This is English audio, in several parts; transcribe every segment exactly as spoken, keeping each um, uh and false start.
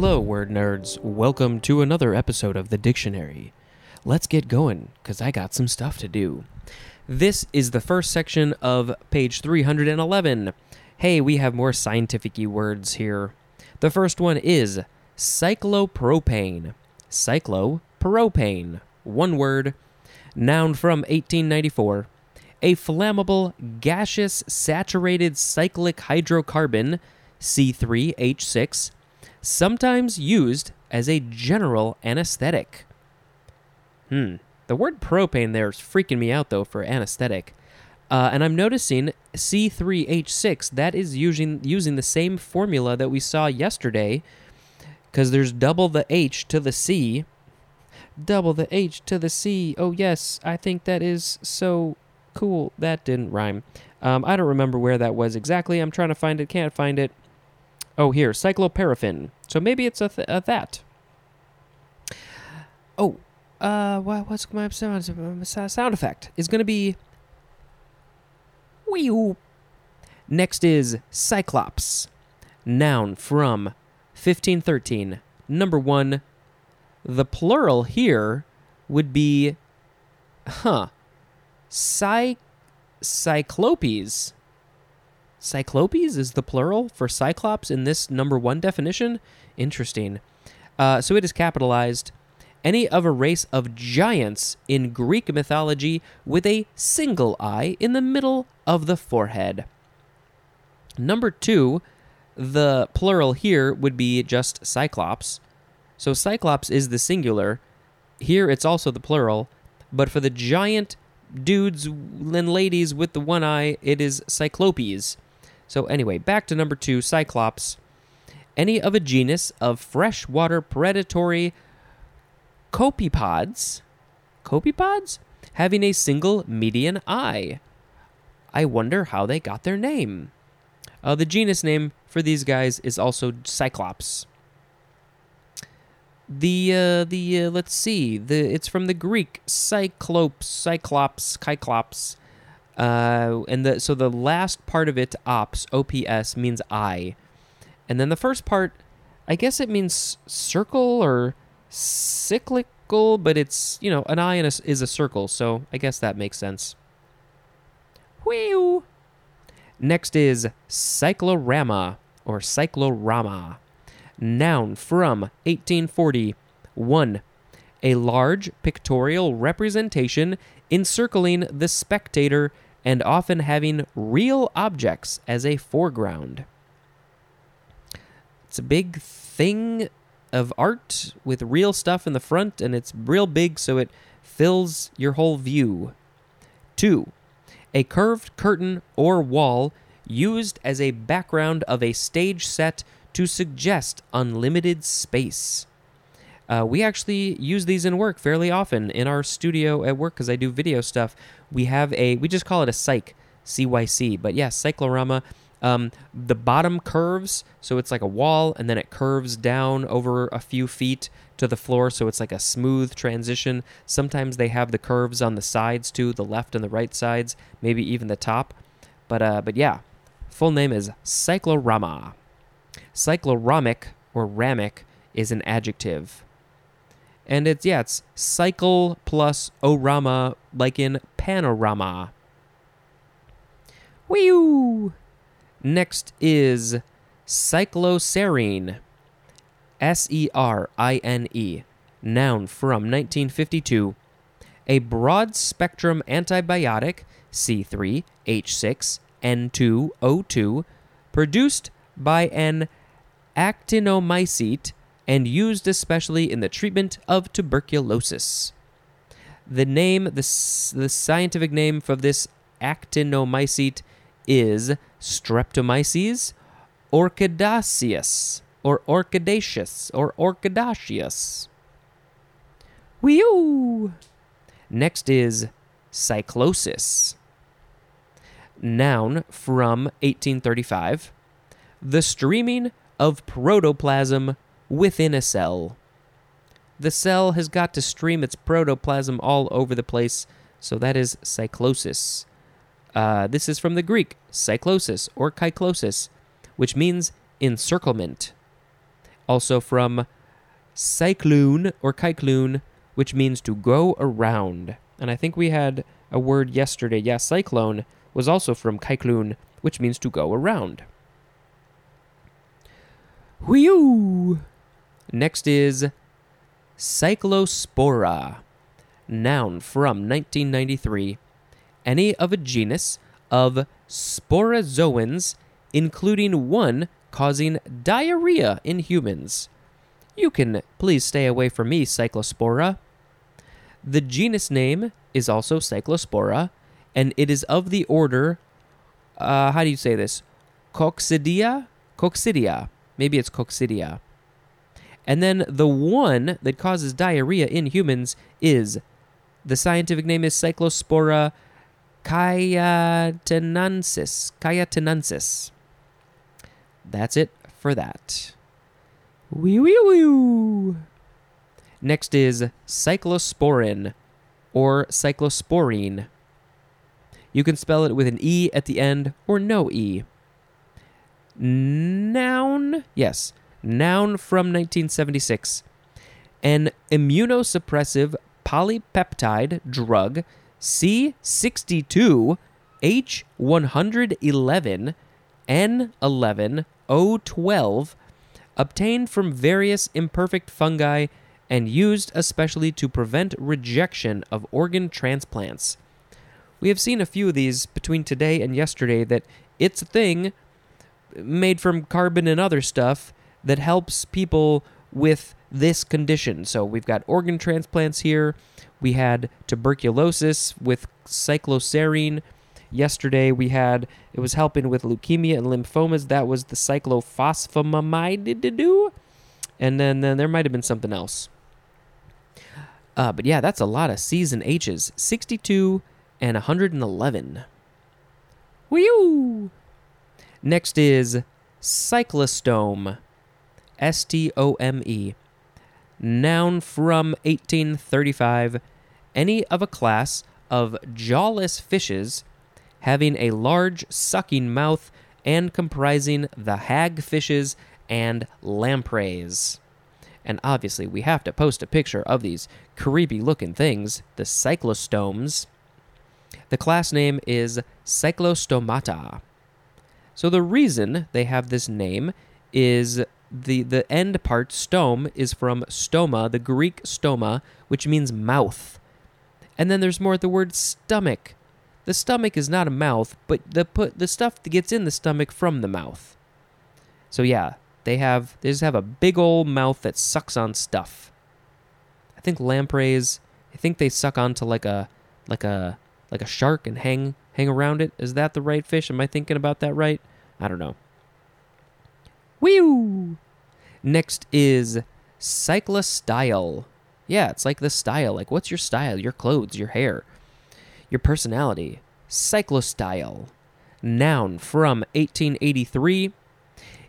Hello, word nerds. Welcome to another episode of The Dictionary. Let's get going, because I got some stuff to do. This is the first section of page three hundred eleven. Hey, we have more scientific-y words here. The first one is cyclopropane. Cyclopropane. One word. Noun from eighteen ninety-four. A flammable, gaseous, saturated cyclic hydrocarbon, C three H six, sometimes used as a general anesthetic. Hmm. The word propane there is freaking me out, though, for anesthetic. Uh, and I'm noticing C three H six, that is using, using the same formula that we saw yesterday, because there's double the H to the C. Double the H to the C. Oh, yes, I think that is so cool. That didn't rhyme. Um, I don't remember where that was exactly. I'm trying to find it. Can't find it. Oh, here, cycloparaffin. So maybe it's a, th- a that. Oh, uh, what's my sound effect? It's going to be... Wee-oo. Next is Cyclops. Noun from fifteen thirteen. Number one. The plural here would be, huh, cy- cyclopes. Cyclopes is the plural for Cyclops in this number one definition? Interesting. Uh, so it is capitalized. Any of a race of giants in Greek mythology with a single eye in the middle of the forehead. Number two, the plural here would be just Cyclops. So Cyclops is the singular. Here it's also the plural. But for the giant dudes and ladies with the one eye, it is cyclopes. So anyway, back to number two, Cyclops. Any of a genus of freshwater predatory copepods, copepods? Having a single median eye. I wonder how they got their name. Uh, the genus name for these guys is also Cyclops. The, uh, the uh, let's see, the it's from the Greek, cyclops, cyclops, kyclops, uh, and the, so the last part of it, ops, O P S, means eye. And then the first part, I guess it means circle or cyclical, but it's, you know, an eye in a, is a circle, so I guess that makes sense. Whew! Next is cyclorama, or cyclorama. Noun from eighteen forty. One, a large pictorial representation encircling the spectator and often having real objects as a foreground. It's a big thing of art with real stuff in the front, and it's real big, so it fills your whole view. Two, a curved curtain or wall used as a background of a stage set to suggest unlimited space. Uh, we actually use these in work fairly often in our studio at work because I do video stuff. We have a, we just call it a psych, C Y C. But yeah, cyclorama, um, the bottom curves, so it's like a wall, and then it curves down over a few feet to the floor, so it's like a smooth transition. Sometimes they have the curves on the sides too, the left and the right sides, maybe even the top. But uh, but yeah, full name is cyclorama. Cycloramic or ramic is an adjective. And it's, yeah, it's cycle plus orama, like in panorama. Whew! Next is cycloserine. S E R I N E. Noun from nineteen fifty-two. A broad-spectrum antibiotic, C three H six N two O two, produced by an actinomycete and used especially in the treatment of tuberculosis. The name, the, the scientific name for this actinomycete is Streptomyces orchidaceous, or orchidaceous, or orchidaceous. Wee-oo! Next is cyclosis. Noun from eighteen thirty-five. The streaming of protoplasm within a cell. The cell has got to stream its protoplasm all over the place, so that is cyclosis. Uh, this is from the Greek, cyclosis or kyclosis, which means encirclement. also from cyclone or cyclone, which means to go around. And I think we had a word yesterday. Yeah, cyclone was also from cyclone, which means to go around. Whew! Next is Cyclospora, noun from nineteen ninety-three, any of a genus of sporozoans, including one causing diarrhea in humans. You can please stay away from me, Cyclospora. The genus name is also Cyclospora, and it is of the order, uh, how do you say this? Coccidia? Coccidia. Maybe it's Coccidia. And then the one that causes diarrhea in humans is, the scientific name is Cyclospora cayetanensis. Cayetanensis. That's it for that. Wee wee wee. Next is cyclosporine or cyclosporine. You can spell it with an E at the end or no E. Noun, yes, noun from nineteen seventy-six. An immunosuppressive polypeptide drug C sixty-two H one eleven N eleven O twelve obtained from various imperfect fungi and used especially to prevent rejection of organ transplants. We have seen a few of these between today and yesterday that it's a thing made from carbon and other stuff that helps people with this condition. So we've got organ transplants here. We had tuberculosis with cycloserine. Yesterday we had, it was helping with leukemia and lymphomas. That was the cyclophosphamide. And then, then there might have been something else. Uh, but yeah, that's a lot of C's and H's. sixty-two and one eleven. Whew! Next is cyclostome, S T O M E, noun from eighteen thirty-five, any of a class of jawless fishes having a large sucking mouth and comprising the hagfishes and lampreys. And obviously we have to post a picture of these creepy looking things, the cyclostomes. The class name is Cyclostomata. So the reason they have this name is the the end part, stome, is from stoma, the Greek stoma, which means mouth. And then there's more at the word stomach. The stomach is not a mouth, but the put the stuff that gets in the stomach from the mouth. So yeah, they have they just have a big old mouth that sucks on stuff. I think lampreys, I think they suck onto like a like a like a shark and hang hang around it. Is that the right fish? Am I thinking about that right? I don't know. Whew! Next is cyclostyle. Yeah, it's like the style. Like, what's your style? Your clothes, your hair, your personality. Cyclostyle. Noun from eighteen eighty-three.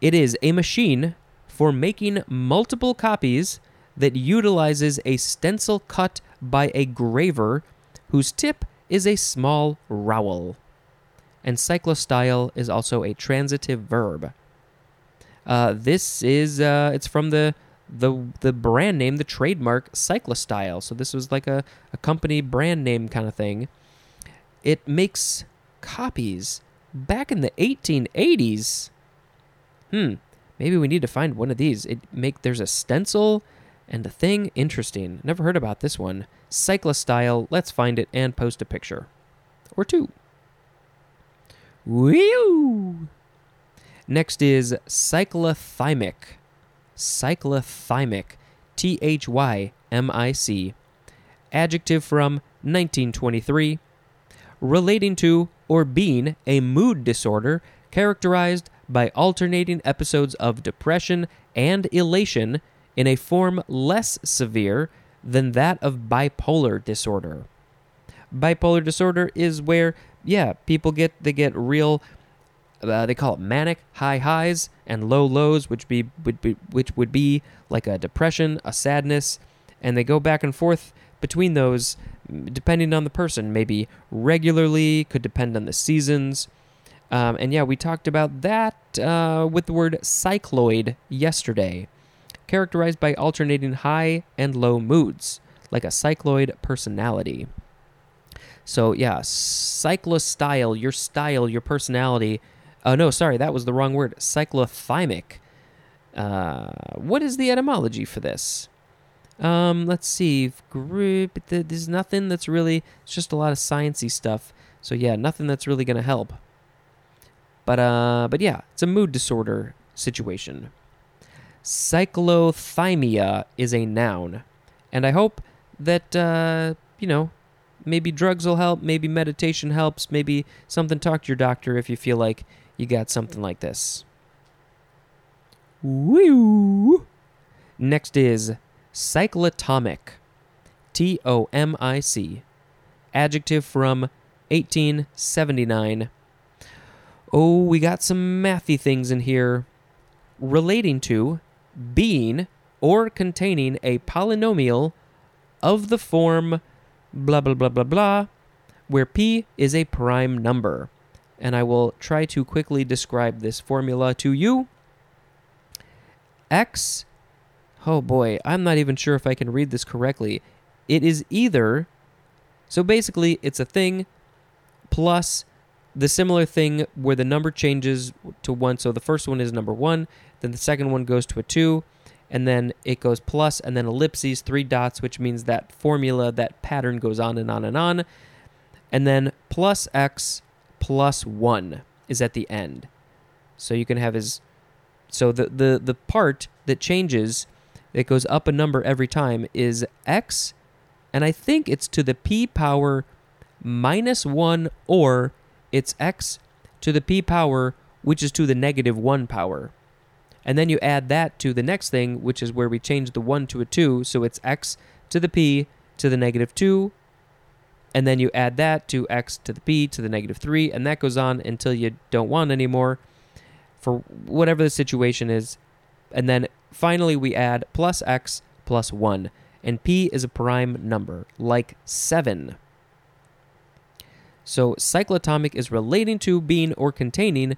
It is a machine for making multiple copies that utilizes a stencil cut by a graver whose tip is a small rowel. And cyclostyle is also a transitive verb. Uh, this is, uh, it's from the, the the brand name, the trademark Cyclostyle. So this was like a, a company brand name kind of thing. It makes copies back in the eighteen eighties. Hmm, maybe we need to find one of these. It make There's a stencil and a thing. Interesting. Never heard about this one. Cyclostyle. Let's find it and post a picture. Or two. Woo! Next is cyclothymic. Cyclothymic. T H Y M I C. Adjective from nineteen twenty-three. Relating to or being a mood disorder characterized by alternating episodes of depression and elation in a form less severe than that of bipolar disorder. Bipolar disorder is where, yeah, people get, they get real... Uh, they call it manic high highs and low lows, which be would be which would be like a depression, a sadness, and they go back and forth between those, depending on the person. Maybe regularly, could depend on the seasons, um, and yeah, we talked about that uh, with the word cycloid yesterday. characterized by alternating high and low moods, like a cycloid personality. So yeah, cyclostyle, your style, your personality. Oh no, sorry, that was the wrong word. Cyclothymic. Uh, what is the etymology for this? Um, let's see. Group. There's nothing that's really. It's just a lot of sciencey stuff. So yeah, nothing that's really gonna help. But uh, but yeah, it's a mood disorder situation. Cyclothymia is a noun, and I hope that uh, you know. Maybe drugs will help, maybe meditation helps, maybe something. Talk to your doctor if you feel like you got something like this. Woo! Next is cyclotomic. T O M I C. Adjective from eighteen seventy-nine. Oh, we got some mathy things in here. Relating to, being, or containing a polynomial of the form blah, blah, blah, blah, blah, where P is a prime number. And I will try to quickly describe this formula to you. X, oh boy, I'm not even sure if I can read this correctly. It is either, so basically it's a thing plus the similar thing where the number changes to one. So the first one is number one, then the second one goes to a two, and then it goes plus, and then ellipses, three dots, which means that formula, that pattern goes on and on and on. And then plus x plus one is at the end. So you can have is, so the, the, the part that changes, that goes up a number every time, is x, and I think it's to the p power minus one, or it's x to the p power, which is to the negative one power. And then you add that to the next thing, which is where we change the one to a two. So it's x to the p to the negative two. And then you add that to x to the p to the negative three. And that goes on until you don't want anymore for whatever the situation is. And then finally we add plus x plus one. And p is a prime number, like seven. So cyclotomic is relating to, being, or containing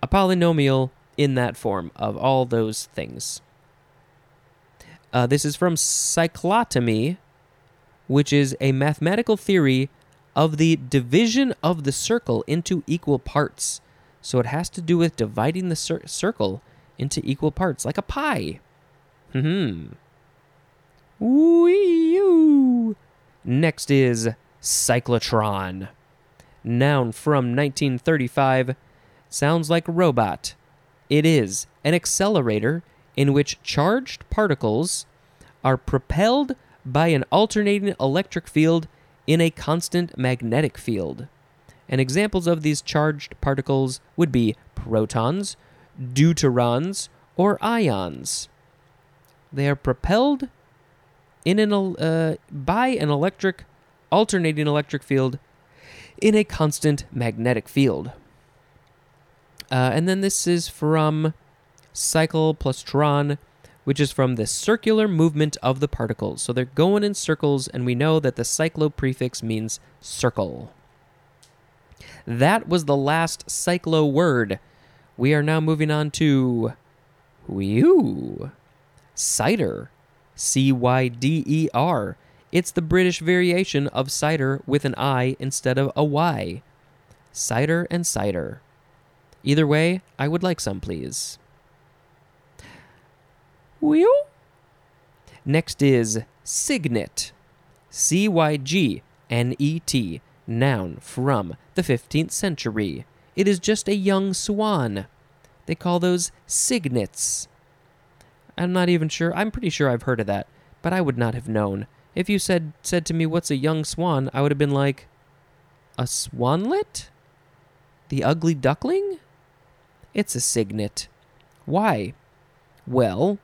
a polynomial in that form of all those things. Uh, this is from cyclotomy, which is a mathematical theory of the division of the circle into equal parts. So it has to do with dividing the cir- circle into equal parts, like a pie. Mm-hmm. Wee-oo. Next is cyclotron. Noun from nineteen thirty-five. Sounds like robot. It is an accelerator in which charged particles are propelled by an alternating electric field in a constant magnetic field. And examples of these charged particles would be protons, deuterons, or ions. They are propelled in an, uh, by an electric, alternating electric field in a constant magnetic field. Uh, and then this is from cycle plus tron, which is from the circular movement of the particles. So they're going in circles, and we know that the cyclo prefix means circle. That was the last cyclo word. We are now moving on to whew, cider, C Y D E R. It's the British variation of cider with an I instead of a Y. Cider and cider. Either way, I would like some, please. Wheel? Next is cygnet. C Y G N E T. Noun from the fifteenth century. It is just a young swan. They call those cygnets. I'm not even sure. I'm pretty sure I've heard of that, but I would not have known. If you said said to me, what's a young swan? I would have been like, a swanlet? The ugly duckling? It's a cygnet. Why? Well,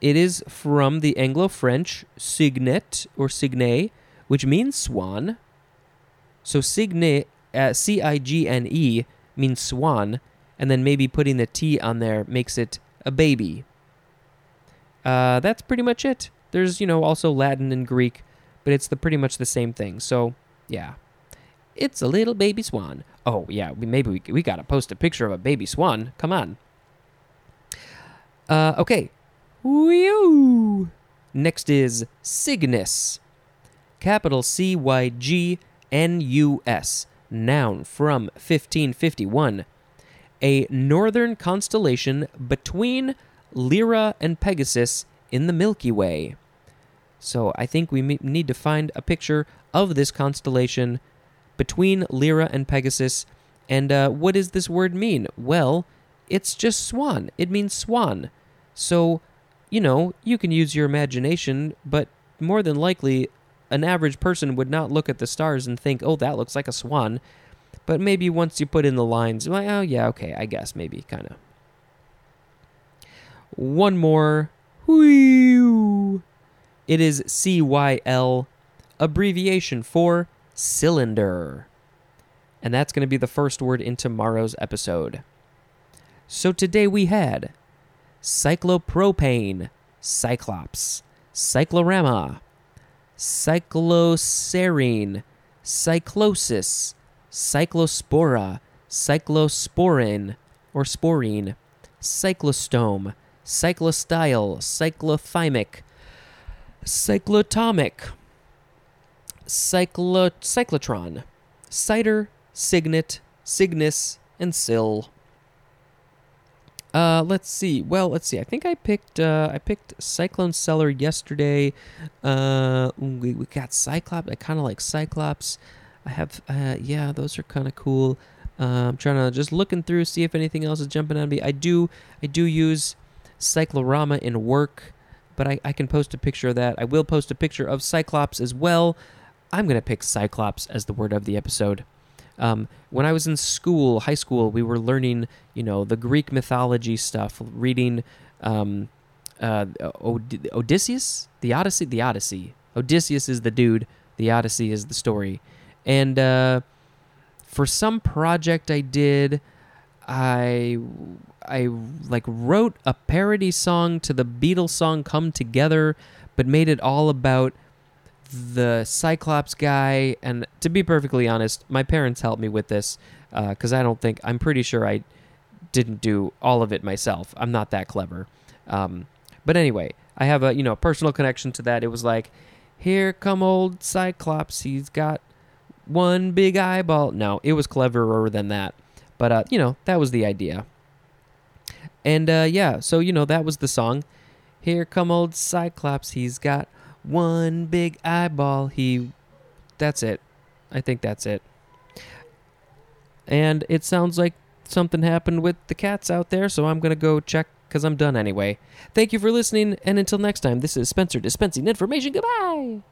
it is from the Anglo-French cygnet or cygnet, which means swan. So cygnet, uh, C I G N E, means swan, and then maybe putting the T on there makes it a baby. Uh, that's pretty much it. There's, you know, also Latin and Greek, but it's the pretty much the same thing. So, yeah. It's a little baby swan. Oh, yeah, we, maybe we we got to post a picture of a baby swan. Come on. Uh, okay, Woo! Next is Cygnus. Capital C Y G N U S. Noun from fifteen fifty-one. A northern constellation between Lyra and Pegasus in the Milky Way. So I think we need to find a picture of this constellation between Lyra and Pegasus. And uh, what does this word mean? Well, it's just swan. It means swan. So, you know, you can use your imagination, but more than likely, an average person would not look at the stars and think, oh, that looks like a swan. But maybe once you put in the lines, well, oh, yeah, okay, I guess, maybe, kind of. One more. It is C Y L, abbreviation for cylinder. And that's going to be the first word in tomorrow's episode. So today we had cyclopropane, Cyclops, cyclorama, cycloserine, cyclosis, cyclospora, cyclosporine, or sporine, cyclostome, cyclostyle, cyclothymic, cyclotomic, cyclo- cyclotron, cider, cygnet, cygnus, and cyll. Uh, let's see. Well, let's see. I think I picked uh, I picked Cyclone Cellar yesterday. Uh, we, we got Cyclops. I kind of like Cyclops. I have, uh, yeah, those are kind of cool. Uh, I'm trying to just looking through, see if anything else is jumping on me. I do I do use Cyclorama in work, but I, I can post a picture of that. I will post a picture of Cyclops as well. I'm going to pick Cyclops as the word of the episode. Um, when I was in school, high school, we were learning, you know, the Greek mythology stuff, reading um, uh, Od- Odysseus, the Odyssey, the Odyssey. Odysseus is the dude. The Odyssey is the story. And uh, for some project I did, I, I like wrote a parody song to the Beatles song Come Together, but made it all about the Cyclops guy. And to be perfectly honest, my parents helped me with this because uh, I don't think, I'm pretty sure I didn't do all of it myself. I'm not that clever. Um, but anyway, I have a, you know, personal connection to that. It was like, here come old Cyclops. He's got one big eyeball. No, it was cleverer than that. But, uh, you know, that was the idea. And, uh, yeah, so, you know, that was the song. Here come old Cyclops. He's got one big eyeball. He, that's it. I think that's it. And it sounds like something happened with the cats out there, so I'm going to go check because I'm done anyway. Thank you for listening, and until next time, this is Spencer dispensing information. Goodbye!